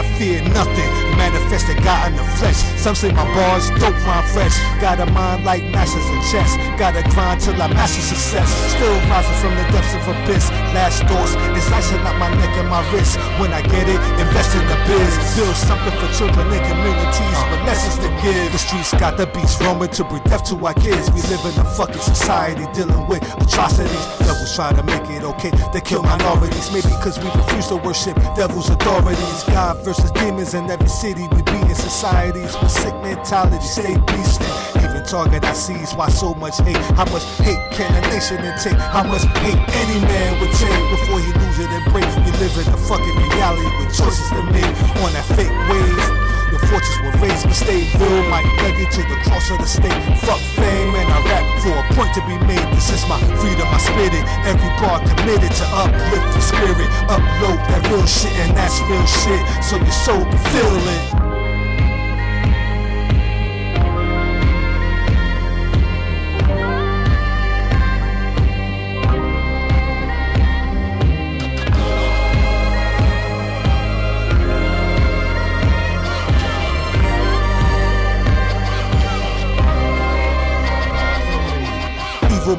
I fear nothing. Manifested God in the flesh. Some say my bars dope, rhyme fresh. Got a mind like masters in chess. Gotta grind till I master success. Still rising from the depths of abyss. Last thoughts is icing up my neck and my wrist. When I get it, invest in the biz. Build something for children and communities with lessons to give. The streets got the beats roaming to breathe death to our kids. We live in a fucking society dealing with atrocities. Devils try to make it okay. They kill minorities. Maybe cause we refuse to worship devil's authorities. God versus demons in every city. We be in societies with sick mentality. Stay beastin'. Even target I seize. Why so much hate? How much hate can a nation intake? How much hate any man would take before he lose it and break? We live in a fucking reality with choices to make on that fake wave. Your fortunes were raised, but stay real. Might leg it to the cross of the state. Fuck fame, and I rap for a point to be made. This is my freedom, I spit it. Every bar committed to uplift the spirit. Upload that real shit, and that's real shit. So your soul can feel it.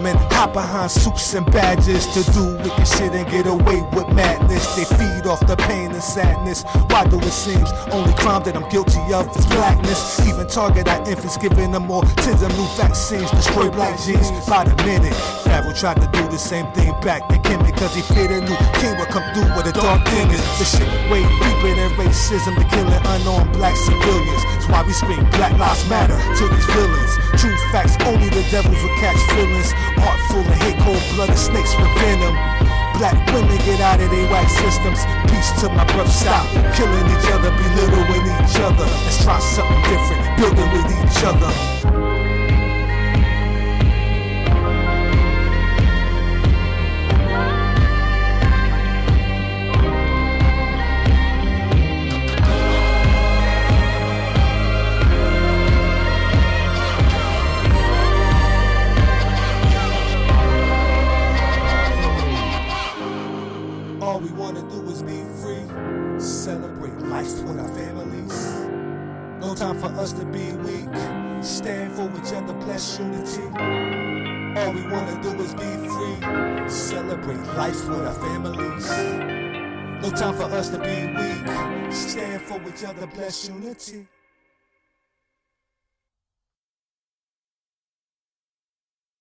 Men hide behind suits and badges to do wicked shit and get away with madness. They feed off the pain and sadness. Why do it seems only crime that I'm guilty of is blackness? Even target our infants, giving them autism, new vaccines, destroy black genes by the minute. Pharaoh tried to do the same thing back to Kim because he feared a new king would come through with a dark image. The shit way deeper than racism, the killing unarmed black civilians. That's why we scream Black Lives Matter to these villains. True facts, only the devils will catch feelings. Heart full of hate, cold-blooded snakes with venom. Black women get out of their whack systems. Peace to my breath, stop killing each other, belittling each other. Let's try something different, building with each other. All we want to do is be free, celebrate life with our families. No time for us to be weak, stand for each other, bless unity. All we want to do is be free, celebrate life with our families. No time for us to be weak, stand for each other, bless unity.